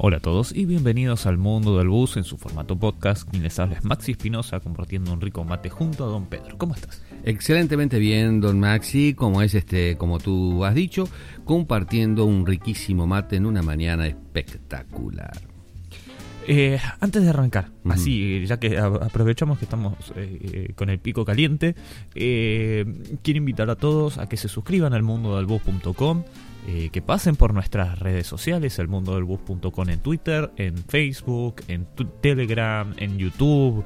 Hola a todos y bienvenidos al Mundo del Bus en su formato podcast. Quien les habla es Maxi Espinosa, compartiendo un rico mate junto a Don Pedro. ¿Cómo estás? Excelentemente bien, Don Maxi, como tú has dicho, compartiendo un riquísimo mate en una mañana espectacular. Antes de arrancar, así, ya que aprovechamos que estamos con el pico caliente, quiero invitar a todos a que se suscriban al elmundodelbus.com, que pasen por nuestras redes sociales, elmundodelbus.com en Twitter, en Facebook, en Telegram, en YouTube,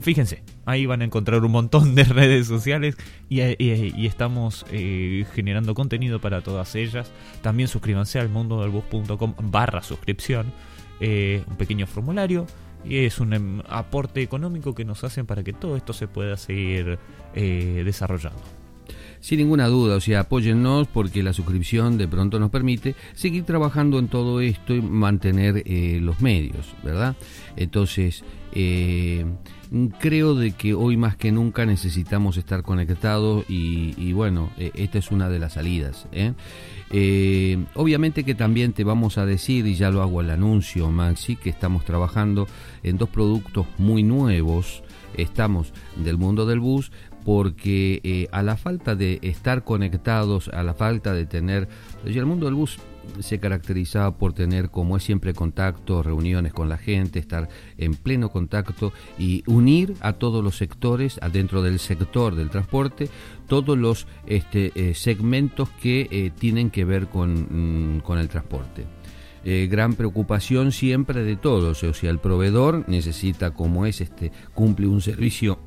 fíjense, ahí van a encontrar un montón de redes sociales y estamos generando contenido para todas ellas. También suscríbanse al elmundodelbus.com/suscripción. Un pequeño formulario y es un aporte económico que nos hacen para que todo esto se pueda seguir desarrollando. Sin ninguna duda, apóyennos, porque la suscripción de pronto nos permite seguir trabajando en todo esto y mantener los medios, ¿verdad? Entonces, creo de que hoy más que nunca necesitamos estar conectados y bueno, esta es una de las salidas, ¿eh? Obviamente que también te vamos a decir, y ya lo hago el anuncio, Maxi, que estamos trabajando en dos productos muy nuevos. Estamos del Mundo del Bus porque a la falta de estar conectados, a la falta de tener... El Mundo del Bus se caracterizaba por tener, como es siempre, contacto, reuniones con la gente, estar en pleno contacto y unir a todos los sectores, adentro del sector del transporte, todos los segmentos que tienen que ver con el transporte. Gran preocupación siempre de todos, el proveedor necesita, como es cumple un servicio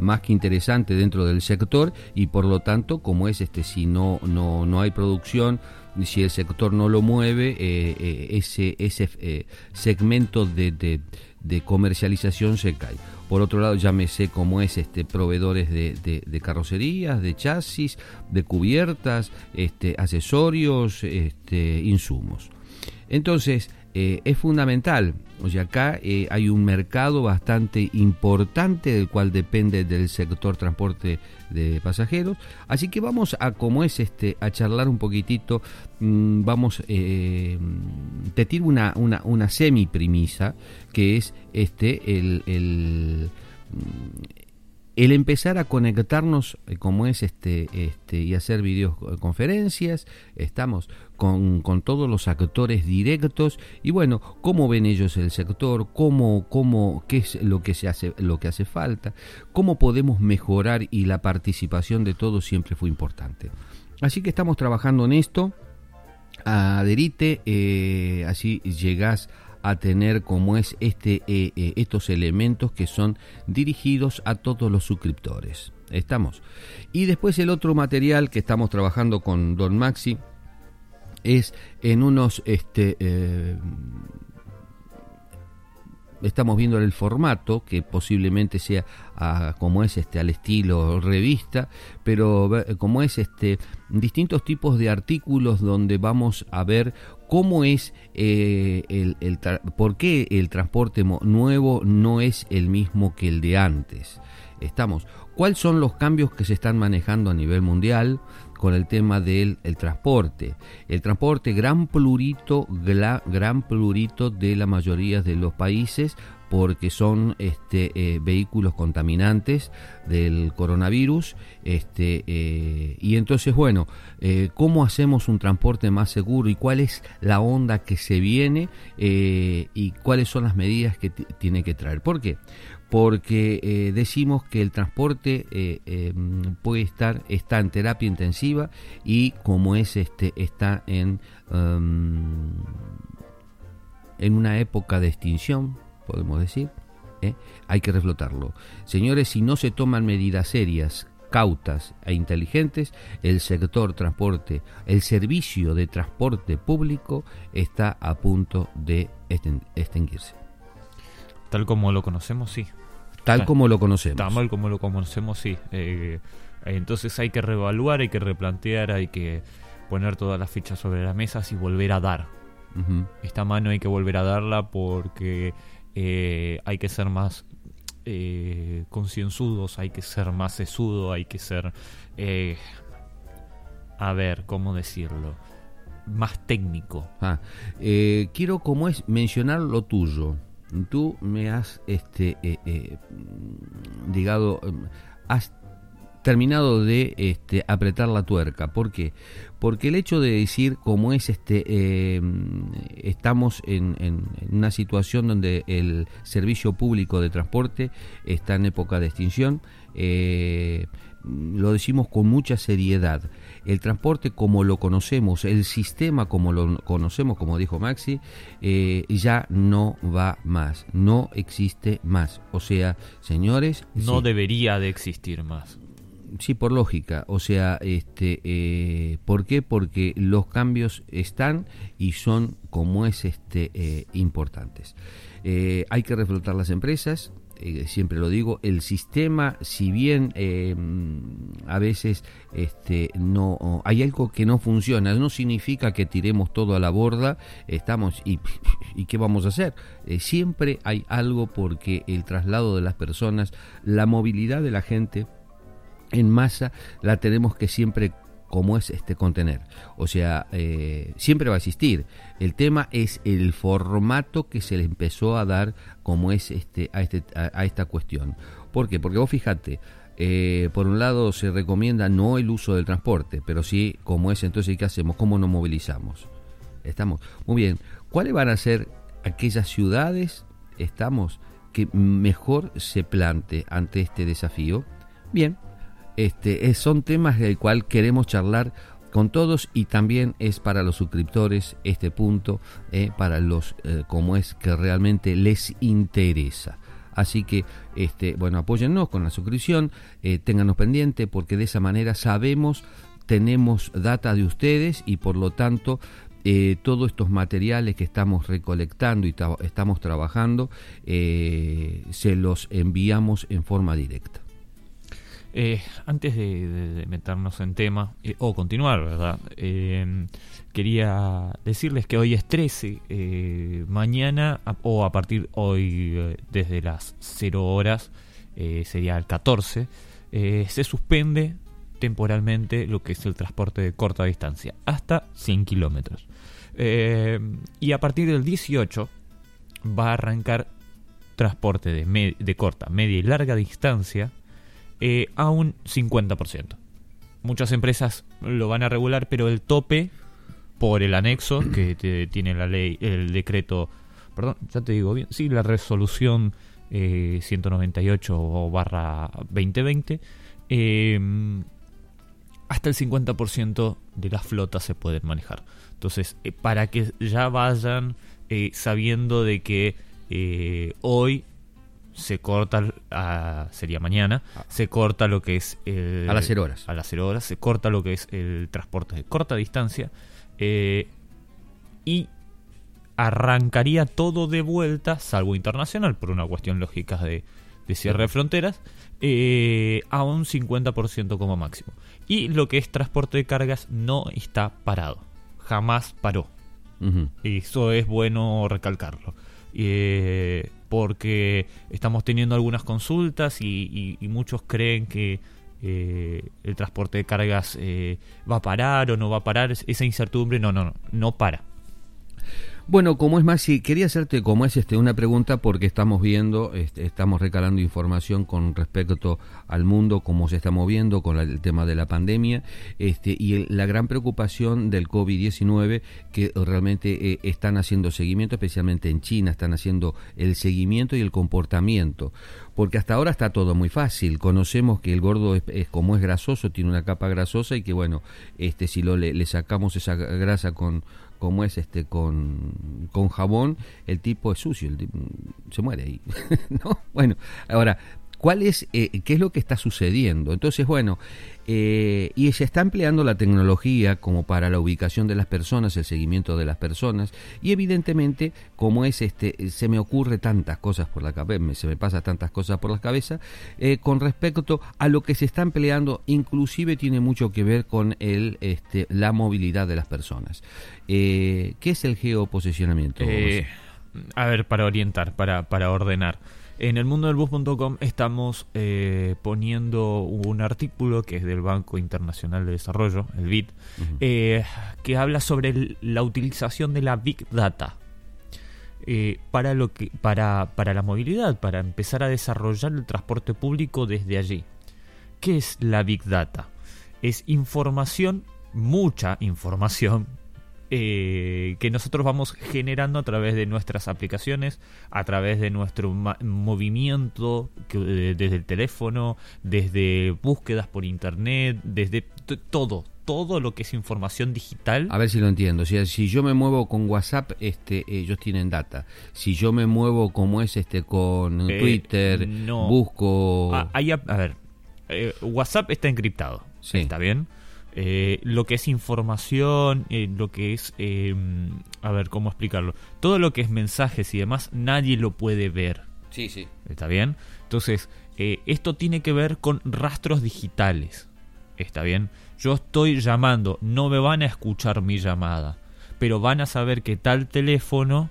más que interesante dentro del sector, y por lo tanto, como es si no hay producción, si el sector no lo mueve, ese segmento de comercialización se cae. Por otro lado, llámese como es proveedores de carrocerías, de chasis, de cubiertas, accesorios, insumos. Entonces, es fundamental, acá hay un mercado bastante importante del cual depende del sector transporte de pasajeros, así que vamos a, a charlar un poquitito, vamos, te tiro una semi-premisa, que es el empezar a conectarnos, y hacer videoconferencias. Estamos con todos los actores directos y bueno, cómo ven ellos el sector, qué es lo que hace falta, cómo podemos mejorar, y la participación de todos siempre fue importante. Así que estamos trabajando en esto. Adherite, así llegás a tener estos elementos que son dirigidos a todos los suscriptores. Estamos. Y después el otro material que estamos trabajando con Don Maxi es en unos... estamos viendo el formato, que posiblemente sea al estilo revista, pero distintos tipos de artículos donde vamos a ver cómo es por qué el transporte nuevo no es el mismo que el de antes. Estamos. ¿Cuáles son los cambios que se están manejando a nivel mundial con el tema del transporte? El transporte gran prurito de la mayoría de los países, porque son vehículos contaminantes del coronavirus. Y entonces, ¿cómo hacemos un transporte más seguro? ¿Y cuál es la onda que se viene? ¿Y cuáles son las medidas que tiene que traer? ¿Por qué? Porque decimos que el transporte está en terapia intensiva, y como es está en una época de extinción, podemos decir, hay que reflotarlo. Señores, si no se toman medidas serias, cautas e inteligentes, el sector transporte, el servicio de transporte público está a punto de extinguirse. Tal como lo conocemos, sí. Tal como lo conocemos. Tan mal como lo conocemos, sí. Entonces hay que reevaluar, hay que replantear, hay que poner todas las fichas sobre las mesas y volver a dar. Uh-huh. Esta mano hay que volver a darla, porque hay que ser más concienzudos, hay que ser más sesudo, hay que ser... ¿cómo decirlo? más técnico. Quiero, como es, mencionar lo tuyo. Tú me has has terminado de apretar la tuerca. ¿Por qué? Porque el hecho de decir cómo es estamos en una situación donde el servicio público de transporte está en época de extinción, lo decimos con mucha seriedad. El transporte como lo conocemos, el sistema como lo conocemos, como dijo Maxi, ya no va más, no existe más. O sea, señores, no debería de existir más. Sí, por lógica. O sea, ¿por qué? Porque los cambios están y son como es importantes. Hay que reflotar las empresas. Siempre lo digo, el sistema, si bien a veces no hay algo que no funciona, no significa que tiremos todo a la borda. Estamos y ¿qué vamos a hacer? Siempre hay algo, porque el traslado de las personas, la movilidad de la gente en masa, la tenemos que siempre como es contener. O sea, siempre va a existir. El tema es el formato que se le empezó a dar como es a esta cuestión. ¿Por qué? Porque vos fijate, por un lado se recomienda no el uso del transporte, pero sí como es. Entonces, ¿qué hacemos? ¿Cómo nos movilizamos? Estamos muy bien. ¿Cuáles van a ser aquellas ciudades que mejor se plante ante este desafío? Bien. Son temas del cual queremos charlar con todos, y también es para los suscriptores este punto, para los que realmente les interesa. Así que, apóyennos con la suscripción, téngannos pendiente, porque de esa manera sabemos, tenemos data de ustedes y por lo tanto todos estos materiales que estamos recolectando y estamos trabajando, se los enviamos en forma directa. Antes de meternos en tema o continuar, ¿verdad? Quería decirles que hoy es 13, mañana o a partir hoy, desde las 0 horas, sería el 14, se suspende temporalmente lo que es el transporte de corta distancia, hasta 100 kilómetros. Y a partir del 18 va a arrancar transporte de corta, media y larga distancia, a un 50%. Muchas empresas lo van a regular, pero el tope, por el anexo que tiene la ley, el decreto, perdón, ya te digo bien, sí, la resolución 198/2020, hasta el 50% de las flotas se pueden manejar. Entonces, para que ya vayan sabiendo de que hoy se corta, sería mañana, se corta lo que es el, a las 0 horas. A las 0 horas se corta lo que es el transporte de corta distancia, y arrancaría todo de vuelta, salvo internacional, por una cuestión lógica de cierre de fronteras, a un 50% como máximo. Y lo que es transporte de cargas no está parado, jamás paró. Uh-huh. Eso es bueno recalcarlo. Porque estamos teniendo algunas consultas y muchos creen que el transporte de cargas va a parar o no va a parar. Esa incertidumbre no para. Bueno, como es más, si quería hacerte como es una pregunta, porque estamos viendo, estamos recalando información con respecto al mundo, cómo se está moviendo con el tema de la pandemia, y la gran preocupación del COVID-19, que realmente están haciendo seguimiento, especialmente en China, están haciendo el seguimiento y el comportamiento. Porque hasta ahora está todo muy fácil. Conocemos que el gordo es como es grasoso, tiene una capa grasosa, y que bueno, si le sacamos esa grasa con jabón, el tipo es sucio, el tipo se muere ahí, ¿no? Bueno, ahora, ¿qué es lo que está sucediendo? Entonces, bueno, y se está empleando la tecnología como para la ubicación de las personas, el seguimiento de las personas, y evidentemente, como es se me ocurre tantas cosas por la cabeza, se me pasa tantas cosas por la cabeza, con respecto a lo que se está empleando, inclusive tiene mucho que ver con la movilidad de las personas. ¿Qué es el geoposicionamiento? A ver, para orientar, para ordenar. En elmundodelbus.com estamos poniendo un artículo que es del Banco Internacional de Desarrollo, el BID, uh-huh. que habla sobre la utilización de la Big Data para la movilidad, para empezar a desarrollar el transporte público desde allí. ¿Qué es la Big Data? Es información, mucha información, que nosotros vamos generando a través de nuestras aplicaciones, a través de nuestro movimiento desde el teléfono, desde búsquedas por internet, desde todo lo que es información digital. A ver si lo entiendo. Si yo me muevo con WhatsApp, ellos tienen data. Si yo me muevo con Twitter, no. Busco... WhatsApp está encriptado, sí. ¿Está bien? Lo que es información, lo que es... ¿cómo explicarlo? Todo lo que es mensajes y demás, nadie lo puede ver. Sí, sí. ¿Está bien? Entonces, esto tiene que ver con rastros digitales. ¿Está bien? Yo estoy llamando, no me van a escuchar mi llamada, pero van a saber que tal teléfono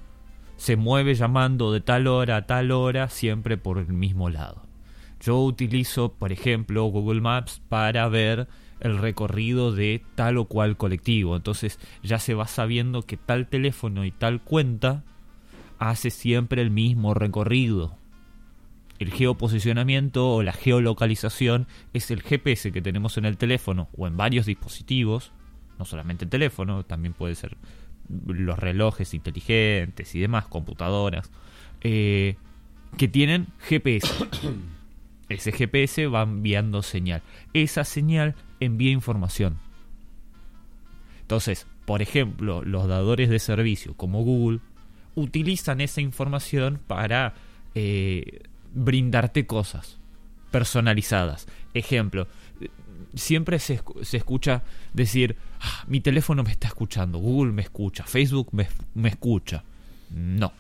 se mueve llamando de tal hora a tal hora, siempre por el mismo lado. Yo utilizo, por ejemplo, Google Maps para ver el recorrido de tal o cual colectivo. Entonces ya se va sabiendo que tal teléfono y tal cuenta hace siempre el mismo recorrido. El geoposicionamiento o la geolocalización es el GPS que tenemos en el teléfono o en varios dispositivos. No solamente el teléfono, también puede ser los relojes inteligentes y demás, computadoras, que tienen GPS. Ese GPS va enviando señal. Esa señal envía información. Entonces, por ejemplo, los dadores de servicio como Google utilizan esa información para brindarte cosas personalizadas. Ejemplo, siempre se escucha decir, mi teléfono me está escuchando, Google me escucha, Facebook me escucha. No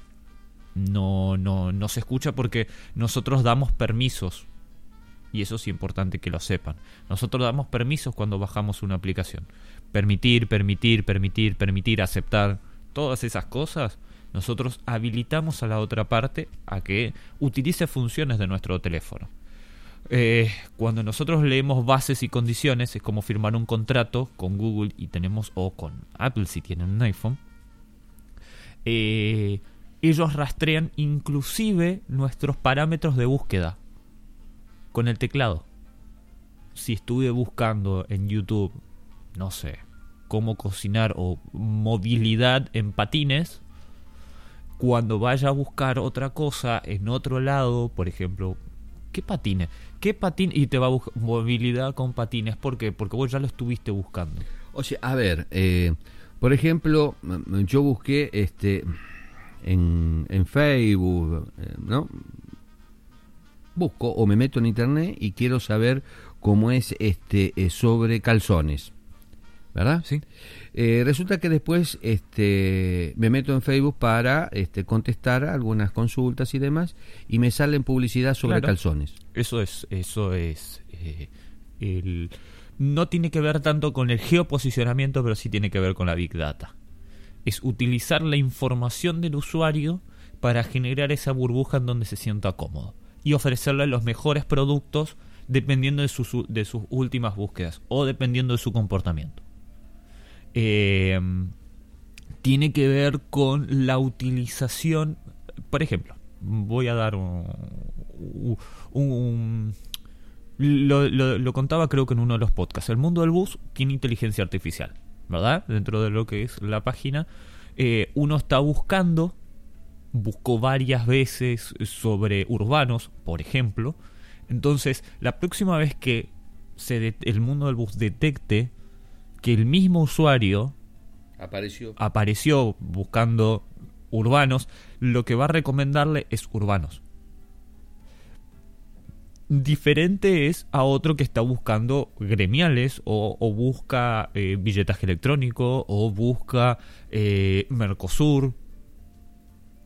se escucha porque nosotros damos permisos. Y eso es importante que lo sepan. Nosotros damos permisos cuando bajamos una aplicación. Permitir, aceptar. Todas esas cosas, nosotros habilitamos a la otra parte a que utilice funciones de nuestro teléfono. Cuando nosotros leemos bases y condiciones, es como firmar un contrato con Google y tenemos, o con Apple si tienen un iPhone. Ellos rastrean inclusive nuestros parámetros de búsqueda. Con el teclado. Si estuve buscando en YouTube, no sé, cómo cocinar o movilidad en patines, cuando vaya a buscar otra cosa en otro lado, por ejemplo, ¿qué patines? Y te va a buscar movilidad con patines. ¿Por qué? Porque vos ya lo estuviste buscando. O sea, a ver, por ejemplo, yo busqué en Facebook, ¿no? Busco o me meto en internet y quiero saber cómo es sobre calzones, ¿verdad? Sí. Resulta que después me meto en Facebook para contestar algunas consultas y demás y me salen publicidad sobre calzones. Eso es no tiene que ver tanto con el geoposicionamiento, pero sí tiene que ver con la Big Data. Es utilizar la información del usuario para generar esa burbuja en donde se sienta cómodo y ofrecerle los mejores productos dependiendo de sus últimas búsquedas o dependiendo de su comportamiento. Tiene que ver con la utilización, por ejemplo, voy a dar lo contaba creo que en uno de los podcasts, el mundo del bus tiene inteligencia artificial, ¿verdad? Dentro de lo que es la página, uno está buscó varias veces sobre urbanos, por ejemplo. Entonces, la próxima vez que el mundo del bus detecte que el mismo usuario apareció buscando urbanos, lo que va a recomendarle es urbanos. Diferente es a otro que está buscando gremiales o busca billetaje electrónico o busca Mercosur.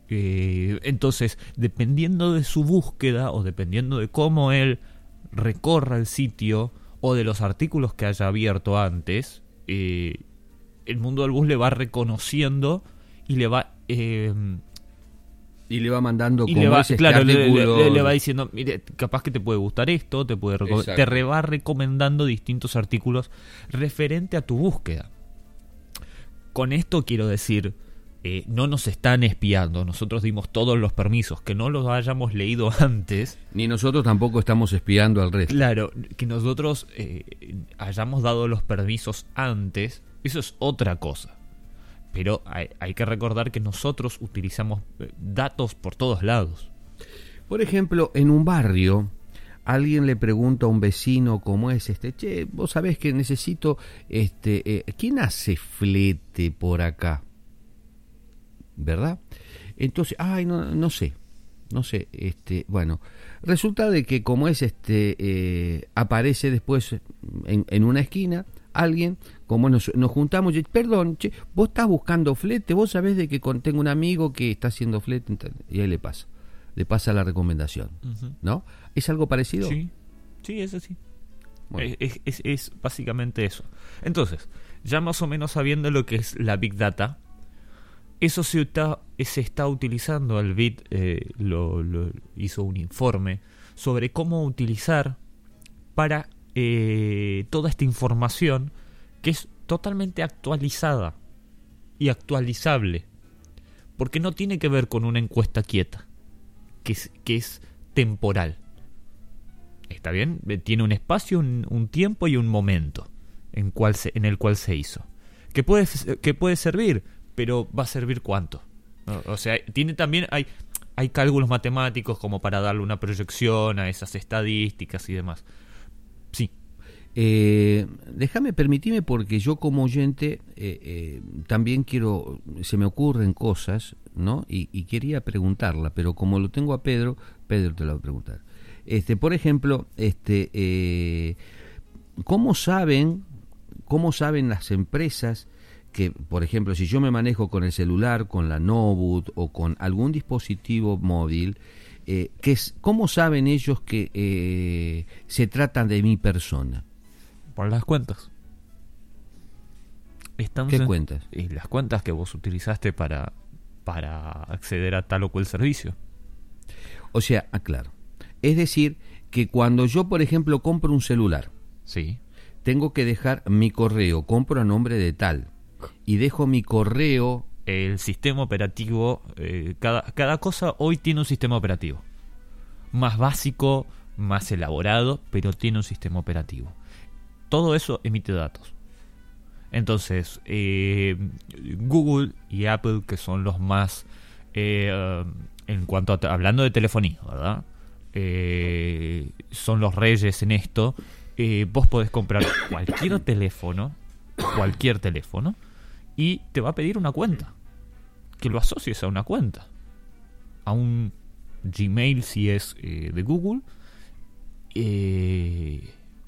Entonces, dependiendo de su búsqueda o dependiendo de cómo él recorra el sitio o de los artículos que haya abierto antes, el mundo del bus le va reconociendo y le va mandando como ese artículo. Le va diciendo, mire, capaz que te puede gustar esto, te va recomendando distintos artículos referente a tu búsqueda. Con esto quiero decir, no nos están espiando. Nosotros dimos todos los permisos. Que no los hayamos leído antes. Ni nosotros tampoco estamos espiando al resto. Claro, que nosotros hayamos dado los permisos antes, eso es otra cosa. Pero hay que recordar que nosotros utilizamos datos por todos lados. Por ejemplo, en un barrio, alguien le pregunta a un vecino cómo es che, vos sabés que necesito, ¿quién hace flete por acá? ¿Verdad? Entonces, no sé, bueno, resulta de que como es aparece después en una esquina alguien, como nos juntamos, perdón, che, vos estás buscando flete, vos sabés de que tengo un amigo que está haciendo flete, y ahí le pasa la recomendación, uh-huh. ¿No? ¿Es algo parecido? Sí, es así. Bueno. Es básicamente eso. Entonces, ya más o menos sabiendo lo que es la Big Data, eso se está utilizando. El BID lo hizo un informe sobre cómo utilizar para toda esta información que es totalmente actualizada y actualizable, porque no tiene que ver con una encuesta quieta que es temporal. ¿Está bien? Tiene un espacio, un tiempo y un momento en el cual se hizo, que puede servir, pero va a servir cuánto. O sea, tiene también hay cálculos matemáticos como para darle una proyección a esas estadísticas y demás. Sí. Permitime, porque yo como oyente también quiero, se me ocurren cosas, ¿no? Y quería preguntarla, pero como lo tengo a Pedro te la va a preguntar. Por ejemplo, ¿cómo saben las empresas que, por ejemplo, si yo me manejo con el celular, con la notebook o con algún dispositivo móvil, ¿cómo saben ellos que se tratan de mi persona? Por las cuentas. ¿Qué cuentas? Y las cuentas que vos utilizaste para acceder a tal o cual servicio. O sea, claro. Es decir, que cuando yo, por ejemplo, compro un celular, sí, tengo que dejar mi correo, compro a nombre de tal, y dejo mi correo. El sistema operativo, cada cosa hoy tiene un sistema operativo. Más básico, más elaborado, pero tiene un sistema operativo. Todo eso emite datos. Entonces, Google y Apple, que son los más, en cuanto a hablando de telefonía, ¿verdad? Son los reyes en esto. Vos podés comprar cualquier teléfono y te va a pedir una cuenta, que lo asocies a una cuenta, a un Gmail si es de Google,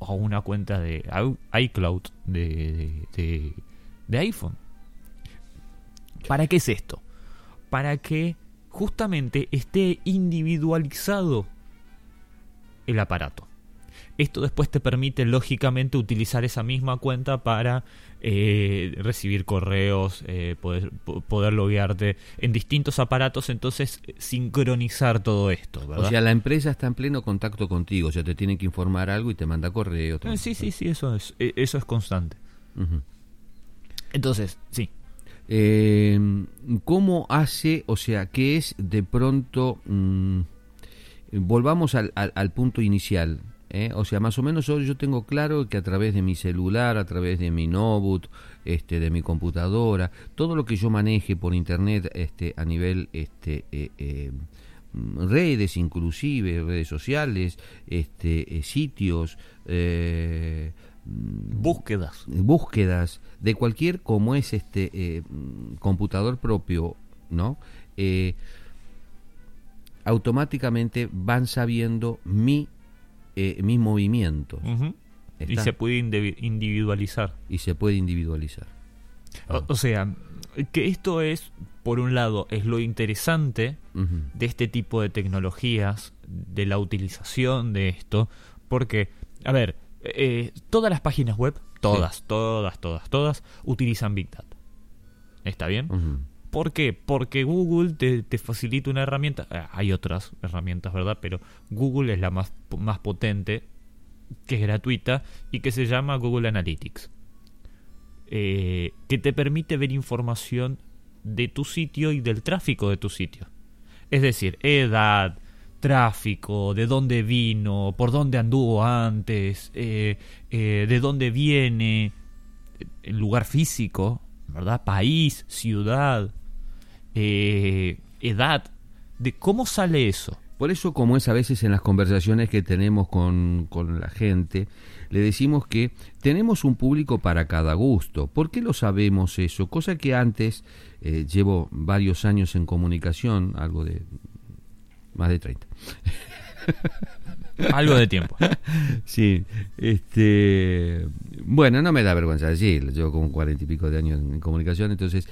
o a una cuenta de iCloud de iPhone. ¿Para qué es esto? Para que justamente esté individualizado el aparato. Esto después te permite, lógicamente, utilizar esa misma cuenta para recibir correos, poder loguearte en distintos aparatos, entonces sincronizar todo esto, ¿verdad? O sea, la empresa está en pleno contacto contigo, o sea, te tienen que informar algo y te manda correo. Sí, eso es constante. Uh-huh. Entonces, sí. ¿Cómo hace, o sea, qué es de pronto... Volvamos al punto inicial, ¿eh? O sea, más o menos yo tengo claro que a través de mi celular, a través de mi notebook, de mi computadora, todo lo que yo maneje por internet, a nivel redes, inclusive redes sociales, sitios, búsquedas de cualquier, como es computador propio, ¿no? Automáticamente van sabiendo mi movimiento. Uh-huh. Y se puede individualizar. O sea, que esto es, por un lado, es lo interesante, uh-huh, de este tipo de tecnologías, de la utilización de esto, porque, a ver, todas las páginas web, todas, utilizan Big Data. ¿Está bien? Uh-huh. ¿Por qué? Porque Google te facilita una herramienta. Hay otras herramientas, ¿verdad? Pero Google es la más potente, que es gratuita y que se llama Google Analytics. que te permite ver información de tu sitio y del tráfico de tu sitio. Es decir, edad, tráfico, de dónde vino, por dónde anduvo antes, de dónde viene, el lugar físico, ¿verdad? País, ciudad, edad, de cómo sale eso. Por eso, como es a veces en las conversaciones que tenemos con la gente, le decimos que tenemos un público para cada gusto. ¿Por qué lo sabemos eso? Cosa que antes, llevo varios años en comunicación, algo de más de 30. Algo de tiempo. Sí. Bueno, no me da vergüenza decirlo. Llevo como 40 y pico de años en comunicación, entonces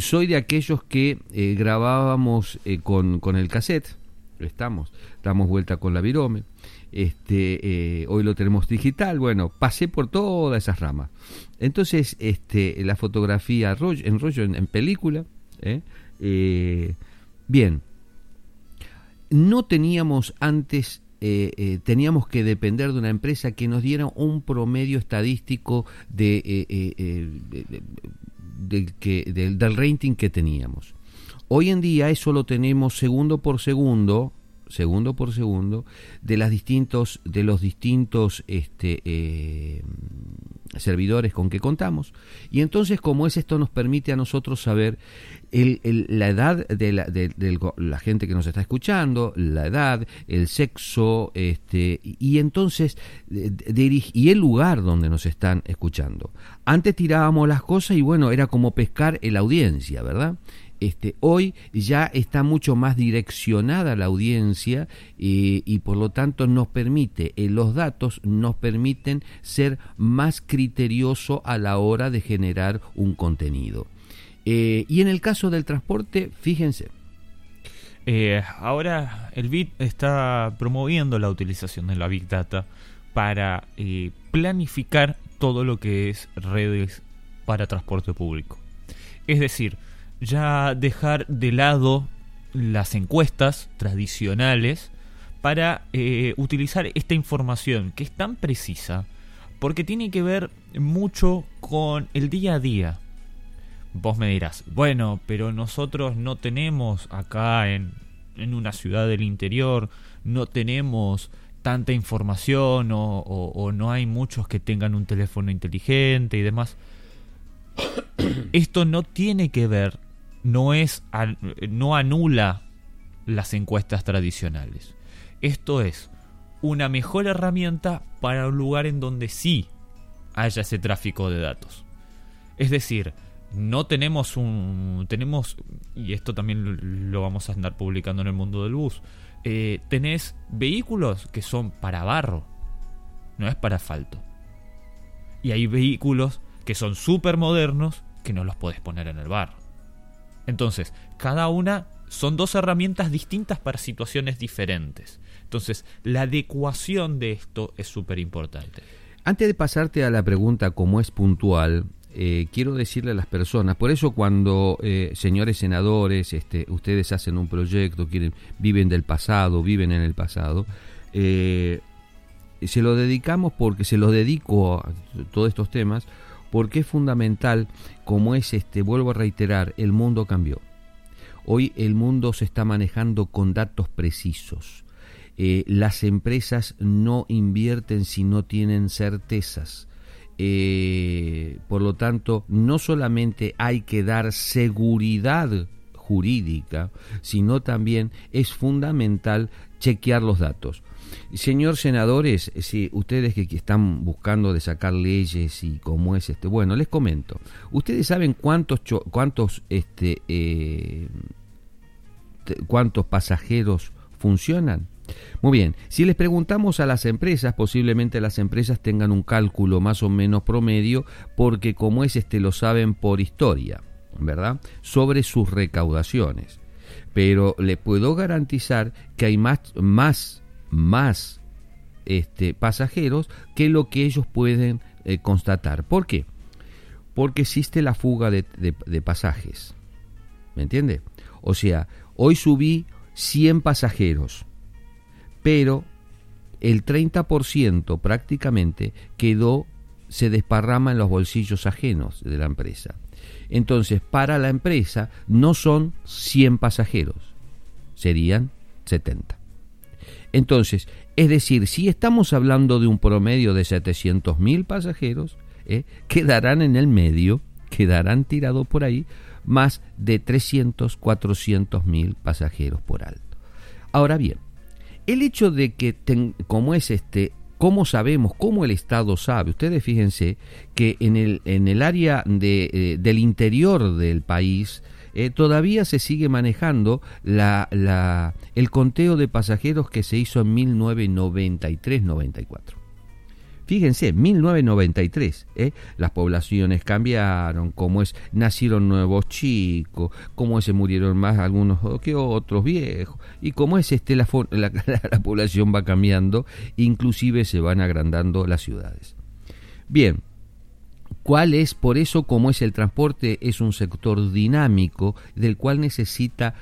soy de aquellos que grabábamos con el cassette. Damos vuelta con la virome. Hoy lo tenemos digital. Bueno, pasé por todas esas ramas. Entonces, la fotografía en película. Bien. No teníamos antes, teníamos que depender de una empresa que nos diera un promedio estadístico del rating que teníamos. Hoy en día eso lo tenemos segundo por segundo de los distintos servidores con que contamos, y entonces, como es, esto nos permite a nosotros saber la edad de la gente que nos está escuchando, la edad, el sexo, y entonces y el lugar donde nos están escuchando. Antes tirábamos las cosas y bueno, era como pescar en la audiencia, ¿verdad? Hoy ya está mucho más direccionada la audiencia, y por lo tanto los datos nos permiten ser más criterioso a la hora de generar un contenido. Y en el caso del transporte, fíjense. Ahora el BID está promoviendo la utilización de la Big Data para planificar todo lo que es redes para transporte público. Es decir, ya dejar de lado las encuestas tradicionales para utilizar esta información que es tan precisa, porque tiene que ver mucho con el día a día. Vos me dirás, bueno, pero nosotros no tenemos acá en una ciudad del interior, no tenemos tanta información o no hay muchos que tengan un teléfono inteligente y demás. Esto no tiene que ver. No anula las encuestas tradicionales. Esto es una mejor herramienta para un lugar en donde sí haya ese tráfico de datos. Es decir, tenemos, y esto también lo vamos a andar publicando en El Mundo del Bus, tenés vehículos que son para barro, no es para asfalto. Y hay vehículos que son súper modernos que no los podés poner en el barro. Entonces, cada una son dos herramientas distintas para situaciones diferentes. Entonces, la adecuación de esto es súper importante. Antes de pasarte a la pregunta, como es puntual, quiero decirle a las personas, por eso cuando señores senadores, ustedes hacen un proyecto, viven en el pasado, se los dedico a todos estos temas, porque es fundamental, como es, vuelvo a reiterar, el mundo cambió. Hoy el mundo se está manejando con datos precisos. Las empresas no invierten si no tienen certezas. Por lo tanto, no solamente hay que dar seguridad jurídica, sino también es fundamental chequear los datos. Señor senadores, si ustedes que están buscando de sacar leyes y cómo es, bueno, les comento. ¿Ustedes saben cuántos pasajeros funcionan? Muy bien, si les preguntamos a las empresas, posiblemente las empresas tengan un cálculo más o menos promedio, porque como es, lo saben por historia, ¿verdad? Sobre sus recaudaciones. Pero les puedo garantizar que hay más pasajeros que lo que ellos pueden constatar. ¿Por qué? Porque existe la fuga de pasajes. ¿Me entiende? O sea, hoy subí 100 pasajeros, pero el 30% prácticamente quedó se desparrama en los bolsillos ajenos de la empresa. Entonces, para la empresa no son 100 pasajeros, serían 70. Entonces, es decir, si estamos hablando de un promedio de 700.000 pasajeros, quedarán en el medio, quedarán tirados por ahí, más de 300, 400.000 pasajeros por alto. Ahora bien, el hecho de que, ¿cómo sabemos? ¿Cómo el Estado sabe? Ustedes fíjense que en el área del interior del país todavía se sigue manejando el conteo de pasajeros que se hizo en 1993-94. Fíjense, 1993, las poblaciones cambiaron, nacieron nuevos chicos, se murieron más algunos que otros viejos, y la población va cambiando, inclusive se van agrandando las ciudades. Bien, por eso el transporte es un sector dinámico del cual necesita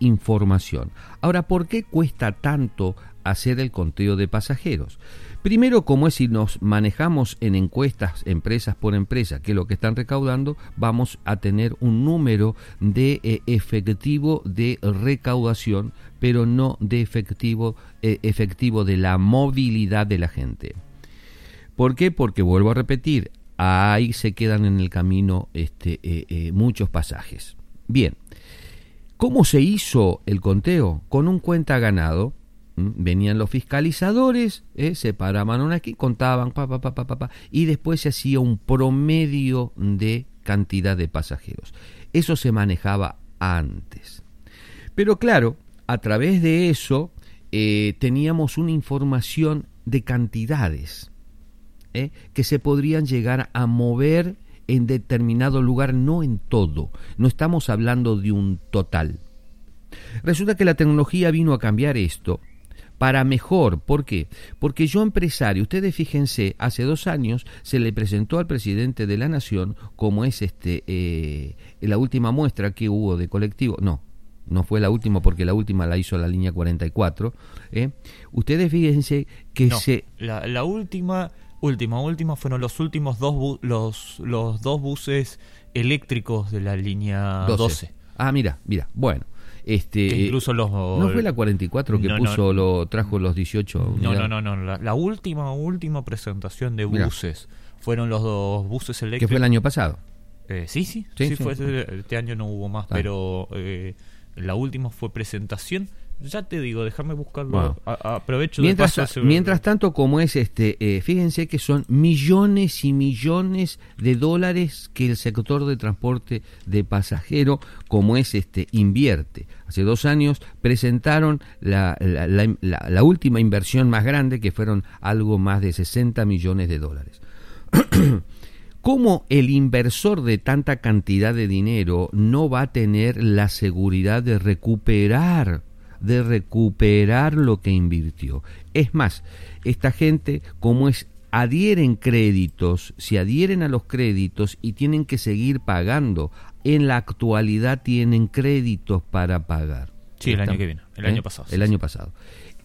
información. Ahora, ¿por qué cuesta tanto hacer el conteo de pasajeros? Primero, si nos manejamos en encuestas, empresas por empresa, que es lo que están recaudando, vamos a tener un número de efectivo de recaudación, pero no de efectivo de la movilidad de la gente. ¿Por qué? Porque, vuelvo a repetir, ahí se quedan en el camino muchos pasajes. Bien, ¿cómo se hizo el conteo? Con un cuenta ganado. Venían los fiscalizadores, se paraban aquí, contaban, y después se hacía un promedio de cantidad de pasajeros. Eso se manejaba antes. Pero claro, a través de eso teníamos una información de cantidades que se podrían llegar a mover en determinado lugar, no en todo. No estamos hablando de un total. Resulta que la tecnología vino a cambiar esto para mejor. ¿Por qué? Porque yo, empresario, ustedes fíjense, hace 2 años se le presentó al presidente de la Nación la última muestra que hubo de colectivo. No fue la última, porque la última la hizo la línea 44. Ustedes fíjense que la última fueron los últimos dos buses eléctricos de la línea 12. Ah, mira, bueno. Incluso los... ¿No fue la 44 que trajo los 18? No. La última presentación de buses fueron los 2 buses eléctricos. ¿Que fue el año pasado? Sí. Fue, este año no hubo más, pero la última fue presentación. Ya te digo, déjame buscarlo. Bueno. Aprovecho. Mientras tanto, fíjense que son millones y millones de dólares que el sector de transporte de pasajero invierte. Hace 2 años presentaron la última inversión más grande, que fueron algo más de 60 millones de dólares. ¿Cómo el inversor de tanta cantidad de dinero no va a tener la seguridad de recuperar lo que invirtió? Es más, esta gente adhieren créditos, se adhieren a los créditos y tienen que seguir pagando. En la actualidad tienen créditos para pagar. Sí, el año que viene, el año pasado. El año pasado.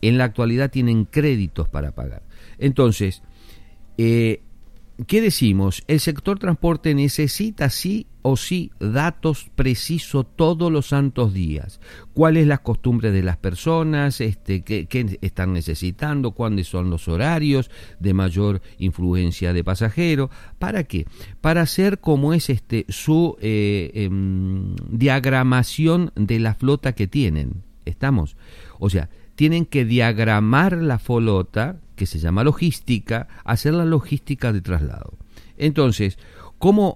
En la actualidad tienen créditos para pagar. Entonces, ¿qué decimos? El sector transporte necesita sí o sí datos precisos todos los santos días. ¿Cuál es la costumbre de las personas? ¿Qué están necesitando? ¿Cuáles son los horarios de mayor influencia de pasajeros? ¿Para qué? Para hacer su diagramación de la flota que tienen. ¿Estamos? O sea, tienen que diagramar la flota, que se llama logística, hacer la logística de traslado. Entonces,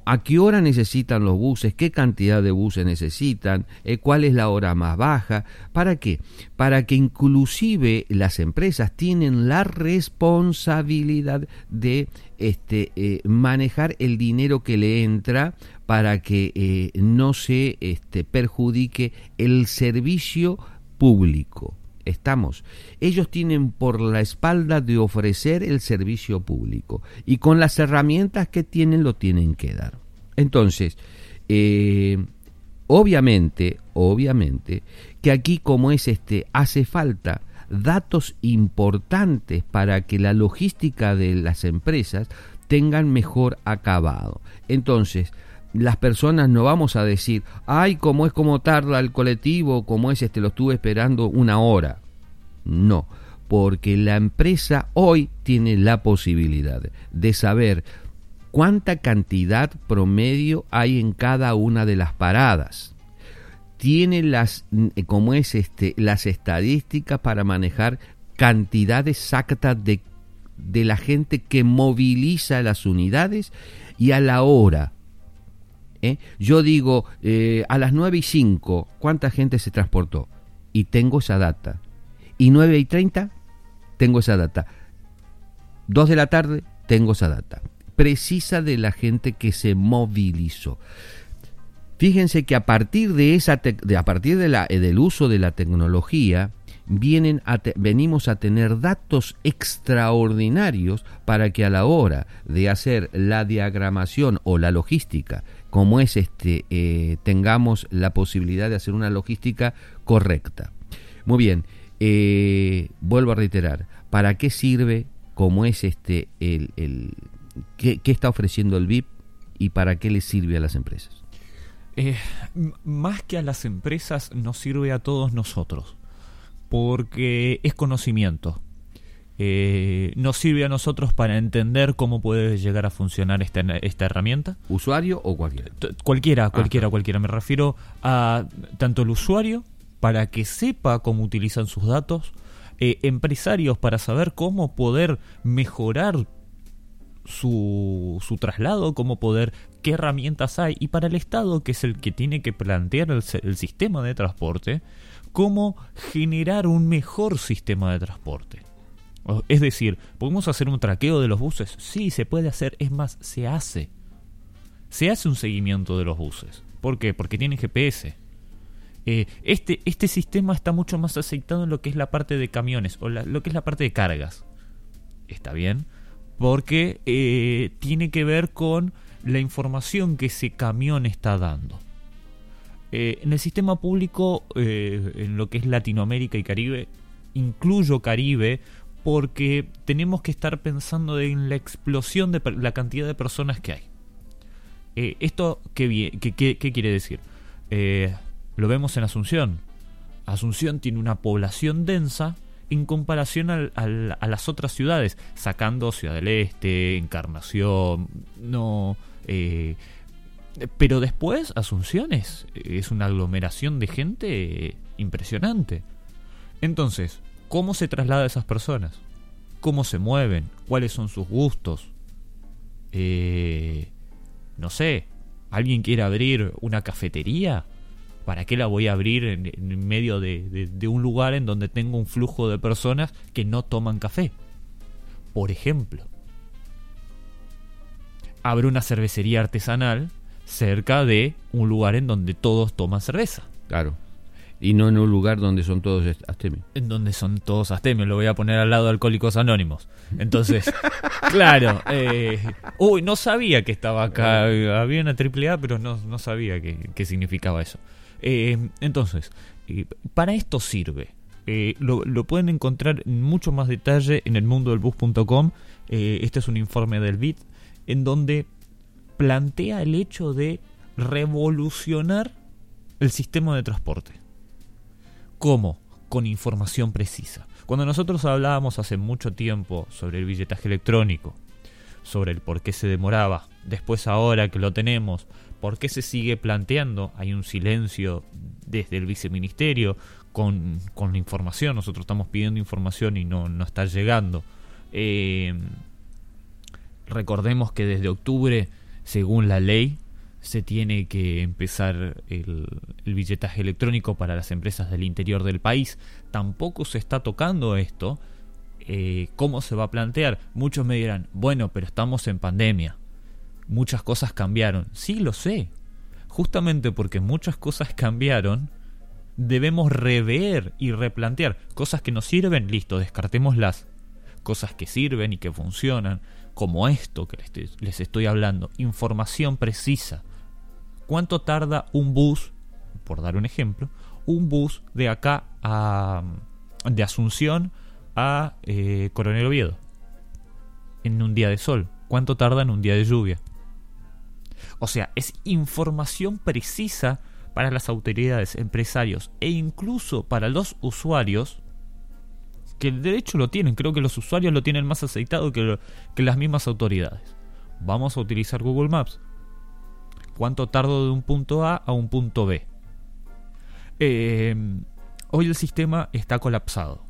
¿a qué hora necesitan los buses? ¿Qué cantidad de buses necesitan? ¿Cuál es la hora más baja? ¿Para qué? Para que inclusive las empresas tienen la responsabilidad de manejar el dinero que le entra para que no se perjudique el servicio público. Estamos. Ellos tienen por la espalda de ofrecer el servicio público, y con las herramientas que tienen lo tienen que dar. Entonces, obviamente que aquí hace falta datos importantes para que la logística de las empresas tengan mejor acabado. Entonces, las personas no vamos a decir, ay, cómo es, como tarda el colectivo, cómo es, lo estuve esperando una hora. No, porque la empresa hoy tiene la posibilidad de saber cuánta cantidad promedio hay en cada una de las paradas. Tiene las estadísticas para manejar cantidad exacta de la gente que moviliza las unidades y a la hora. Yo digo, a las 9:05, ¿cuánta gente se transportó? Y tengo esa data. Y 9:30, tengo esa data. 2 de la tarde, tengo esa data. Precisa de la gente que se movilizó. Fíjense que a partir de del uso de la tecnología, venimos a tener datos extraordinarios para que a la hora de hacer la diagramación o la logística, como es tengamos la posibilidad de hacer una logística correcta. Muy bien, vuelvo a reiterar, ¿para qué sirve? ¿Cómo es qué está ofreciendo el BIP y para qué le sirve a las empresas? Más que a las empresas, nos sirve a todos nosotros, porque es conocimiento. Nos sirve a nosotros para entender cómo puede llegar a funcionar esta herramienta. ¿Usuario o cualquiera? Cualquiera. Me refiero a tanto el usuario, para que sepa cómo utilizan sus datos, empresarios para saber cómo poder mejorar su traslado, qué herramientas hay, y para el Estado, que es el que tiene que plantear el sistema de transporte, cómo generar un mejor sistema de transporte. Es decir, ¿podemos hacer un traqueo de los buses? Sí, se puede hacer, es más, se hace un seguimiento de los buses. ¿Por qué? Porque tienen GPS. Este sistema está mucho más aceitado en lo que es la parte de camiones, o lo que es la parte de cargas. ¿Está bien? Porque tiene que ver con la información que ese camión está dando. En el sistema público, en lo que es Latinoamérica y Caribe, incluyo Caribe, porque tenemos que estar pensando en la explosión de la cantidad de personas que hay. ¿Esto qué quiere decir? Lo vemos en Asunción. Asunción tiene una población densa en comparación a las otras ciudades, sacando Ciudad del Este, Encarnación, no. Pero después Asunción es una aglomeración de gente impresionante. Entonces, ¿cómo se traslada a esas personas? ¿Cómo se mueven? ¿Cuáles son sus gustos? No sé, ¿alguien quiere abrir una cafetería? ¿Para qué la voy a abrir en medio de un lugar en donde tengo un flujo de personas que no toman café? Por ejemplo, abro una cervecería artesanal cerca de un lugar en donde todos toman cerveza. Claro. Y no en un lugar donde son todos astemios. En donde son todos astemios. Lo voy a poner al lado de Alcohólicos Anónimos. Entonces, claro. No sabía que estaba acá. Había una AAA, pero no sabía qué significaba eso. Entonces, para esto sirve. Lo pueden encontrar en mucho más detalle en elmundodelbus.com. Este es un informe del BID en donde plantea el hecho de revolucionar el sistema de transporte. ¿Cómo? Con información precisa. Cuando nosotros hablábamos hace mucho tiempo sobre el billetaje electrónico, sobre el por qué se demoraba, después ahora que lo tenemos, ¿por qué se sigue planteando? Hay un silencio desde el viceministerio con la información. Nosotros estamos pidiendo información y no está llegando. Recordemos que desde octubre, según la ley, se tiene que empezar el billetaje electrónico para las empresas del interior del país. Tampoco se está tocando esto. ¿Cómo se va a plantear? Muchos me dirán, bueno, pero estamos en pandemia. Muchas cosas cambiaron. Sí, lo sé. Justamente porque muchas cosas cambiaron, debemos rever y replantear. Cosas que no sirven, listo, descartémoslas. Cosas que sirven y que funcionan, como esto que les estoy hablando. Información precisa. ¿Cuánto tarda un bus, por dar un ejemplo, un bus de acá de Asunción a Coronel Oviedo en un día de sol? cuánto tarda en un día de lluvia. O sea, es información precisa para las autoridades, empresarios e incluso para los usuarios, que de hecho lo tienen. Creo que los usuarios lo tienen más aceitado que las mismas autoridades. Vamos a utilizar Google Maps. ¿Cuánto tardo de un punto A a un punto B? Hoy el sistema está colapsado.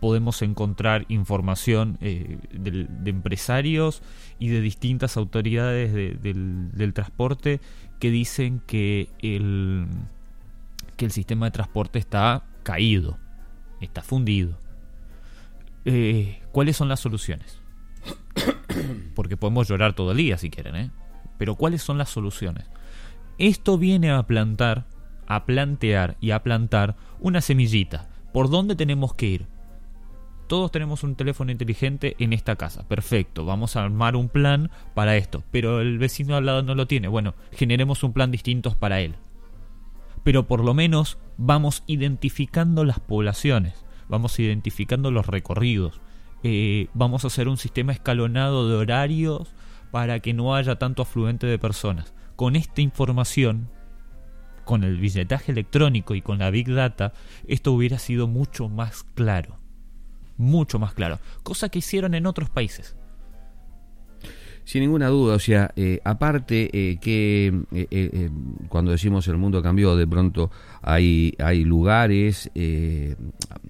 Podemos encontrar información de empresarios y de distintas autoridades del transporte que dicen que el sistema de transporte está caído, está fundido. ¿Cuáles son las soluciones? Porque podemos llorar todo el día si quieren, pero ¿cuáles son las soluciones? Esto viene a plantear una semillita. ¿Por dónde tenemos que ir? Todos tenemos un teléfono inteligente en esta casa. Perfecto, vamos a armar un plan para esto. Pero el vecino al lado no lo tiene. Bueno, generemos un plan distinto para él. Pero por lo menos vamos identificando las poblaciones. Vamos identificando los recorridos. Vamos a hacer un sistema escalonado de horarios para que no haya tanto afluente de personas. Con esta información, con el billetaje electrónico y con la Big Data, esto hubiera sido mucho más claro. Mucho más claro. Cosa que hicieron en otros países. Sin ninguna duda, o sea, aparte que cuando decimos el mundo cambió, de pronto hay lugares,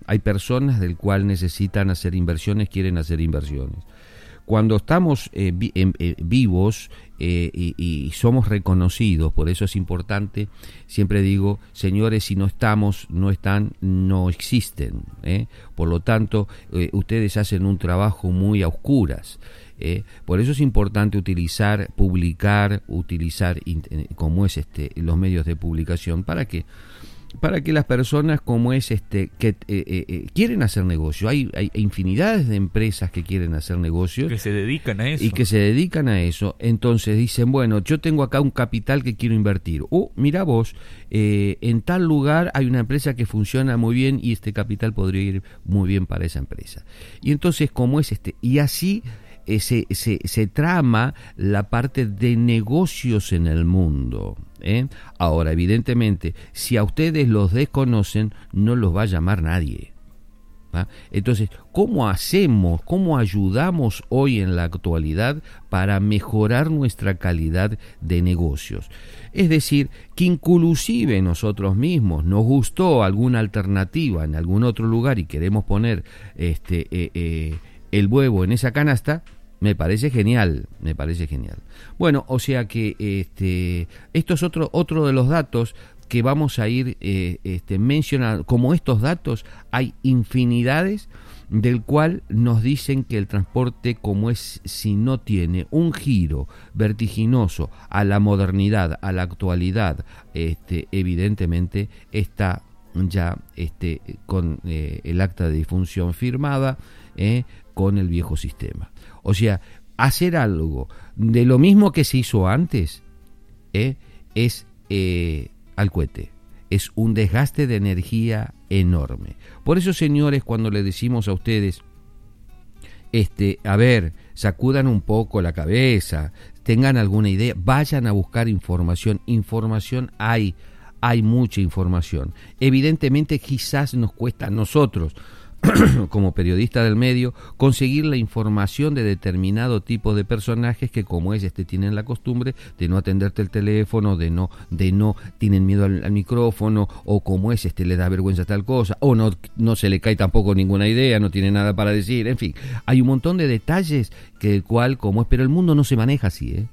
hay personas del cual necesitan hacer inversiones, quieren hacer inversiones. Cuando estamos vivos y somos reconocidos, por eso es importante, siempre digo, señores, si no estamos, no están, no existen. Por lo tanto, ustedes hacen un trabajo muy a oscuras. Por eso es importante utilizar, publicar como es los medios de publicación. ¿Para qué? Para que las personas como es que quieren hacer negocio, hay infinidades de empresas que quieren hacer negocio que se dedican a eso, entonces dicen, bueno, yo tengo acá un capital que quiero invertir, mira vos, en tal lugar hay una empresa que funciona muy bien y este capital podría ir muy bien para esa empresa, y entonces como es y así se trama la parte de negocios en el mundo. Ahora, evidentemente, si a ustedes los desconocen, no los va a llamar nadie. Entonces, ¿cómo hacemos, cómo ayudamos hoy en la actualidad para mejorar nuestra calidad de negocios? Es decir, que inclusive nosotros mismos nos gustó alguna alternativa en algún otro lugar y queremos poner el huevo en esa canasta. Me parece genial. Bueno, o sea que esto es otro de los datos que vamos a ir mencionando. Como estos datos hay infinidades, del cual nos dicen que el transporte, como es, si no tiene un giro vertiginoso a la modernidad, a la actualidad, evidentemente está ya con el acta de difunción firmada con el viejo sistema. O sea, hacer algo de lo mismo que se hizo antes es al cohete. Es un desgaste de energía enorme. Por eso, señores, cuando le decimos a ustedes, sacudan un poco la cabeza, tengan alguna idea, vayan a buscar información. Información hay mucha información. Evidentemente, quizás nos cuesta a nosotros, como periodista del medio, conseguir la información de determinado tipo de personajes que como es tienen la costumbre de no atenderte el teléfono, de no tienen miedo al micrófono, o como es le da vergüenza tal cosa, o no se le cae tampoco ninguna idea, no tiene nada para decir, en fin, hay un montón de detalles pero el mundo no se maneja así,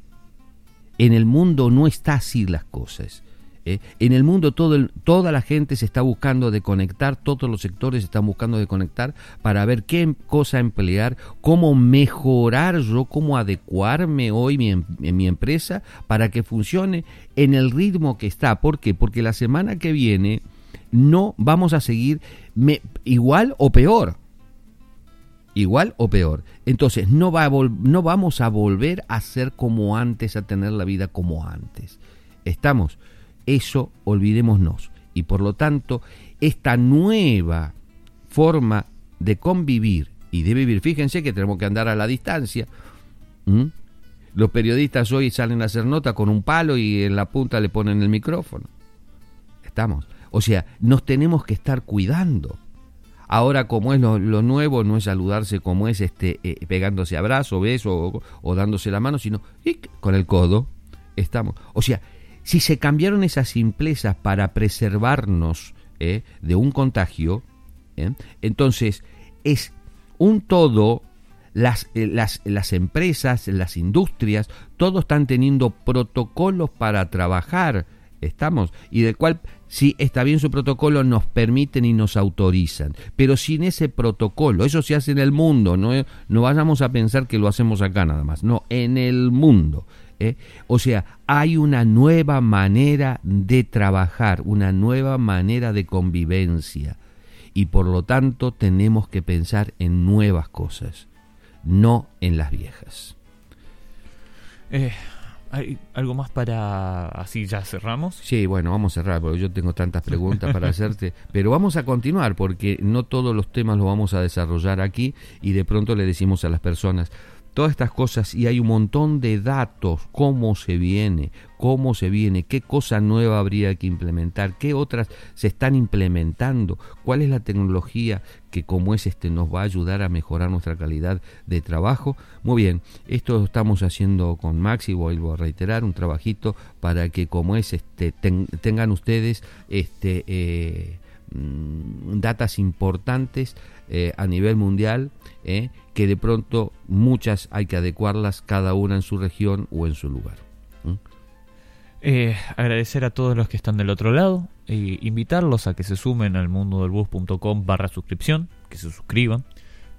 en el mundo no está así las cosas. En el mundo toda la gente se está buscando de conectar, todos los sectores se están buscando de conectar para ver qué cosa emplear, cómo mejorar yo, cómo adecuarme hoy mi empresa para que funcione en el ritmo que está. ¿Por qué? Porque la semana que viene no vamos a seguir igual o peor. Igual o peor. Entonces no vamos a volver a ser como antes, a tener la vida como antes. ¿Estamos? Eso olvidémonos, y por lo tanto esta nueva forma de convivir y de vivir. Fíjense que tenemos que andar a la distancia. ¿Mm? Los periodistas hoy salen a hacer nota con un palo y en la punta le ponen el micrófono. Estamos. O sea, nos tenemos que estar cuidando. Ahora, como es lo nuevo, no es saludarse como es pegándose abrazo, beso o dándose la mano, sino con el codo. Estamos. O sea, si se cambiaron esas simplezas para preservarnos de un contagio, entonces es un todo. Las empresas, las industrias, todos están teniendo protocolos para trabajar, estamos, y del cual, si está bien su protocolo, nos permiten y nos autorizan. Pero sin ese protocolo, eso se hace en el mundo, no vayamos a pensar que lo hacemos acá nada más, no, en el mundo. O sea, hay una nueva manera de trabajar, una nueva manera de convivencia, y por lo tanto tenemos que pensar en nuevas cosas. No en las viejas. ¿Hay algo más para...? ¿Así ya cerramos? Sí, bueno, vamos a cerrar, porque yo tengo tantas preguntas para hacerte. Pero vamos a continuar, porque no todos los temas los vamos a desarrollar aquí, y de pronto le decimos a las personas todas estas cosas, y hay un montón de datos, cómo se viene, qué cosa nueva habría que implementar, qué otras se están implementando, cuál es la tecnología que como es nos va a ayudar a mejorar nuestra calidad de trabajo. Muy bien, esto lo estamos haciendo con Maxi, vuelvo a reiterar, un trabajito para que como es tengan ustedes datas importantes a nivel mundial, que de pronto muchas hay que adecuarlas, cada una en su región o en su lugar. Agradecer a todos los que están del otro lado, invitarlos a que se sumen al elmundodelbus.com/suscripción, que se suscriban,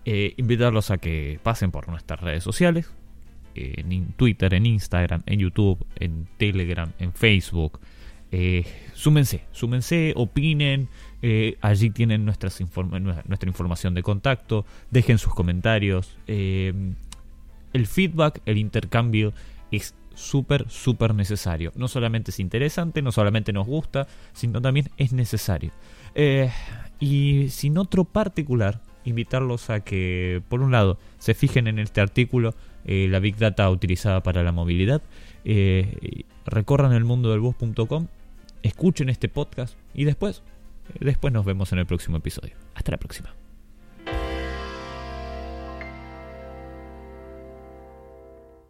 invitarlos a que pasen por nuestras redes sociales, en Twitter, en Instagram, en YouTube, en Telegram, en Facebook. Súmense, opinen, allí tienen nuestra información de contacto, dejen sus comentarios, el feedback, el intercambio es súper necesario, no solamente es interesante, no solamente nos gusta, sino también es necesario, y sin otro particular, invitarlos a que por un lado se fijen en este artículo, la Big Data utilizada para la movilidad, recorran elmundodelbus.com, escuchen este podcast y después nos vemos en el próximo episodio. Hasta la próxima.